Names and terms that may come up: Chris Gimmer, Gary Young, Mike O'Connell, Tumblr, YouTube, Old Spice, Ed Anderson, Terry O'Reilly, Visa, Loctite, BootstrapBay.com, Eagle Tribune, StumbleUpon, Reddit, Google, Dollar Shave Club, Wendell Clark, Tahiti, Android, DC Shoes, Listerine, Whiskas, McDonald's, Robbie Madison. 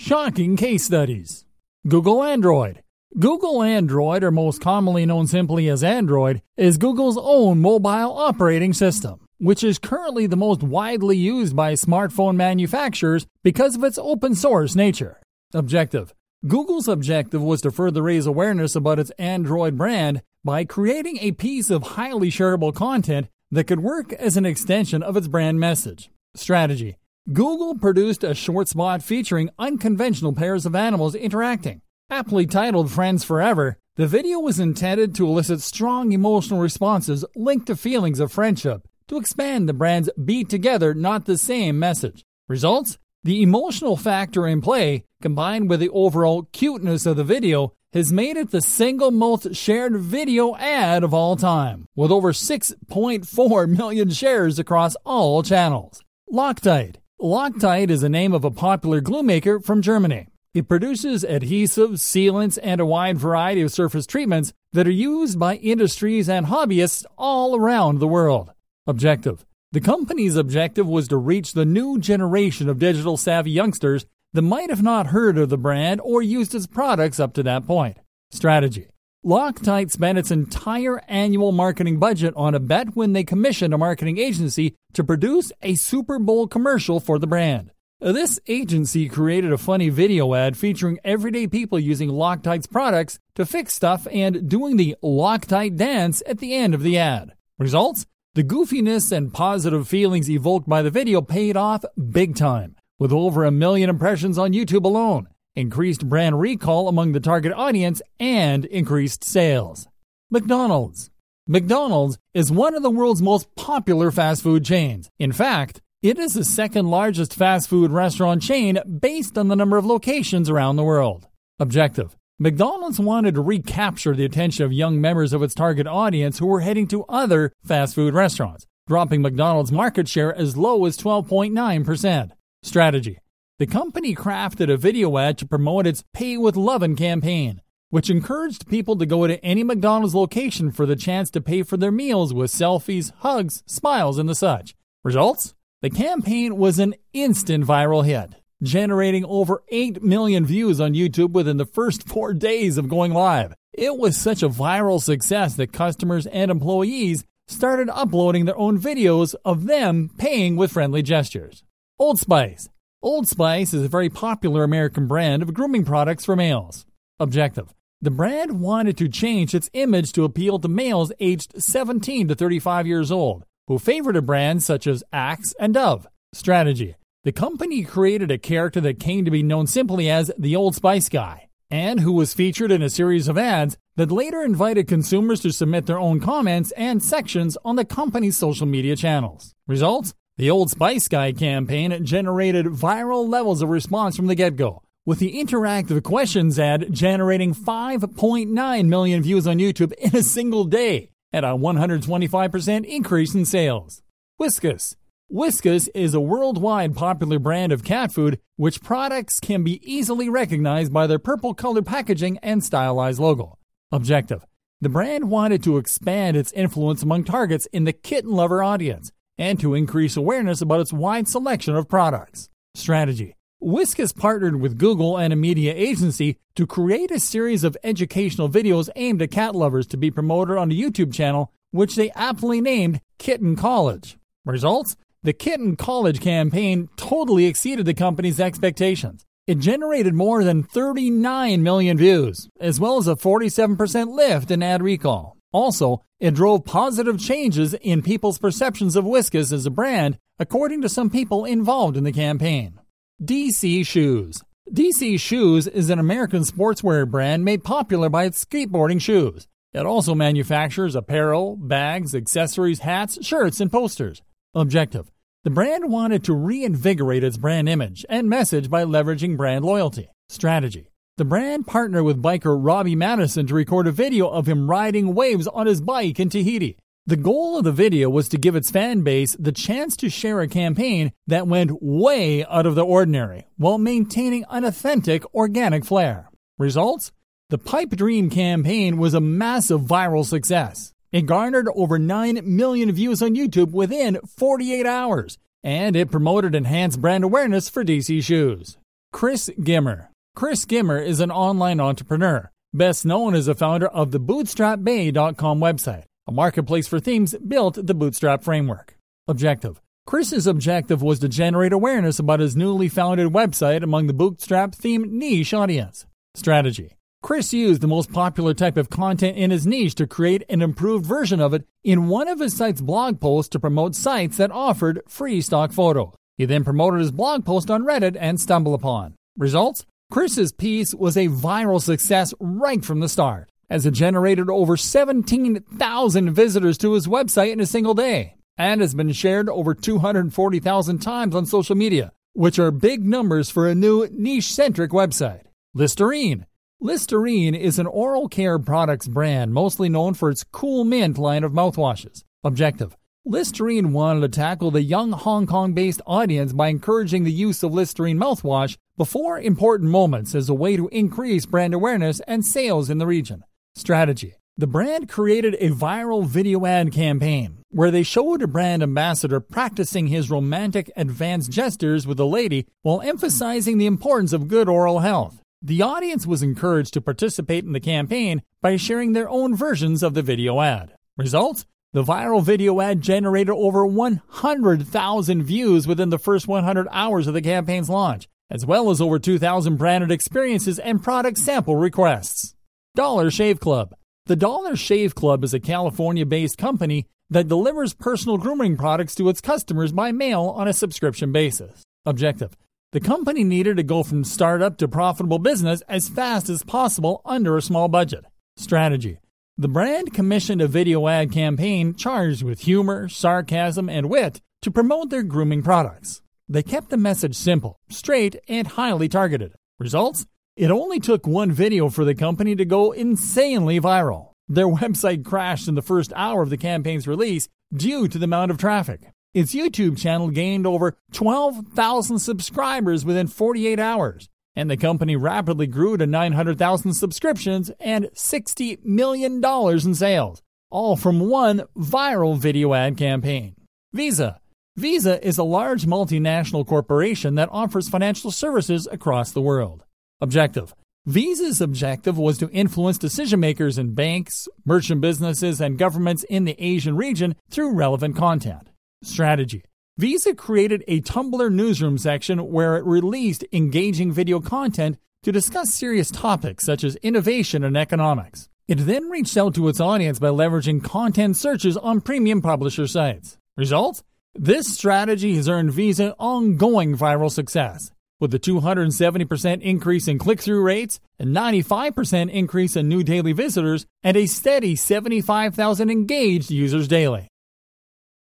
Shocking case studies. Google Android. Google Android, or most commonly known simply as Android, is Google's own mobile operating system, which is currently the most widely used by smartphone manufacturers because of its open-source nature. Objective. Google's objective was to further raise awareness about its Android brand by creating a piece of highly shareable content that could work as an extension of its brand message. Strategy. Google produced a short spot featuring unconventional pairs of animals interacting. Aptly titled Friends Forever, the video was intended to elicit strong emotional responses linked to feelings of friendship, to expand the brand's "Be Together, Not the Same" message. Results? The emotional factor in play, combined with the overall cuteness of the video, has made it the single most shared video ad of all time, with over 6.4 million shares across all channels. Loctite. Loctite is the name of a popular glue maker from Germany. It produces adhesives, sealants, and a wide variety of surface treatments that are used by industries and hobbyists all around the world. Objective. The company's objective was to reach the new generation of digital-savvy youngsters that might have not heard of the brand or used its products up to that point. Strategy. Loctite spent its entire annual marketing budget on a bet when they commissioned a marketing agency to produce a Super Bowl commercial for the brand. This agency created a funny video ad featuring everyday people using Loctite's products to fix stuff and doing the Loctite dance at the end of the ad. Results? The goofiness and positive feelings evoked by the video paid off big time, with over 1 million impressions on YouTube alone, increased brand recall among the target audience, and increased sales. McDonald's. McDonald's is one of the world's most popular fast food chains. In fact, it is the second largest fast food restaurant chain based on the number of locations around the world. Objective. McDonald's wanted to recapture the attention of young members of its target audience who were heading to other fast food restaurants, dropping McDonald's market share as low as 12.9%. Strategy. The company crafted a video ad to promote its Pay with Lovin' campaign, which encouraged people to go to any McDonald's location for the chance to pay for their meals with selfies, hugs, smiles, and the such. Results? The campaign was an instant viral hit, generating over 8 million views on YouTube within the first 4 days of going live. It was such a viral success that customers and employees started uploading their own videos of them paying with friendly gestures. Old Spice. Old Spice is a very popular American brand of grooming products for males. Objective. The brand wanted to change its image to appeal to males aged 17 to 35 years old, who favored brands such as Axe and Dove. Strategy. The company created a character that came to be known simply as the Old Spice Guy, and who was featured in a series of ads that later invited consumers to submit their own comments and sections on the company's social media channels. Results? The Old Spice Guy campaign generated viral levels of response from the get-go, with the interactive questions ad generating 5.9 million views on YouTube in a single day, and a 125% increase in sales. Whiskas. Whiskas is a worldwide popular brand of cat food, which products can be easily recognized by their purple-colored packaging and stylized logo. Objective. The brand wanted to expand its influence among targets in the kitten-lover audience, and to increase awareness about its wide selection of products. Strategy. Whiskas partnered with Google and a media agency to create a series of educational videos aimed at cat lovers to be promoted on a YouTube channel, which they aptly named Kitten College. Results? The Kitten College campaign totally exceeded the company's expectations. It generated more than 39 million views, as well as a 47% lift in ad recall. Also, it drove positive changes in people's perceptions of Whiskas as a brand, according to some people involved in the campaign. DC Shoes. DC Shoes is an American sportswear brand made popular by its skateboarding shoes. It also manufactures apparel, bags, accessories, hats, shirts, and posters. Objective. The brand wanted to reinvigorate its brand image and message by leveraging brand loyalty. Strategy. The brand partnered with biker Robbie Madison to record a video of him riding waves on his bike in Tahiti. The goal of the video was to give its fan base the chance to share a campaign that went way out of the ordinary while maintaining an authentic, organic flair. Results? The Pipe Dream campaign was a massive viral success. It garnered over 9 million views on YouTube within 48 hours, and it promoted enhanced brand awareness for DC Shoes. Chris Gimmer. Chris Gimmer is an online entrepreneur, best known as the founder of the BootstrapBay.com website, a marketplace for themes built at the Bootstrap framework. Objective. Chris's objective was to generate awareness about his newly founded website among the Bootstrap-themed niche audience. Strategy. Chris used the most popular type of content in his niche to create an improved version of it in one of his site's blog posts to promote sites that offered free stock photos. He then promoted his blog post on Reddit and StumbleUpon. Results? Chris's piece was a viral success right from the start, as it generated over 17,000 visitors to his website in a single day, and has been shared over 240,000 times on social media, which are big numbers for a new niche-centric website. Listerine. Listerine is an oral care products brand mostly known for its Cool Mint line of mouthwashes. Objective. Listerine wanted to tackle the young Hong Kong-based audience by encouraging the use of Listerine mouthwash before important moments as a way to increase brand awareness and sales in the region. Strategy. The brand created a viral video ad campaign where they showed a brand ambassador practicing his romantic advanced gestures with a lady while emphasizing the importance of good oral health. The audience was encouraged to participate in the campaign by sharing their own versions of the video ad. Results? The viral video ad generated over 100,000 views within the first 100 hours of the campaign's launch, as well as over 2,000 branded experiences and product sample requests. Dollar Shave Club. The Dollar Shave Club is a California-based company that delivers personal grooming products to its customers by mail on a subscription basis. Objective. The company needed to go from startup to profitable business as fast as possible under a small budget. Strategy. The brand commissioned a video ad campaign charged with humor, sarcasm, and wit to promote their grooming products. They kept the message simple, straight, and highly targeted. Results? It only took one video for the company to go insanely viral. Their website crashed in the first hour of the campaign's release due to the amount of traffic. Its YouTube channel gained over 12,000 subscribers within 48 hours. And the company rapidly grew to 900,000 subscriptions and $60 million in sales, all from one viral video ad campaign. Visa. Visa is a large multinational corporation that offers financial services across the world. Objective. Visa's objective was to influence decision-makers in banks, merchant businesses, and governments in the Asian region through relevant content. Strategy. Visa created a Tumblr newsroom section where it released engaging video content to discuss serious topics such as innovation and economics. It then reached out to its audience by leveraging content searches on premium publisher sites. Results? This strategy has earned Visa ongoing viral success, with a 270% increase in click-through rates, a 95% increase in new daily visitors, and a steady 75,000 engaged users daily.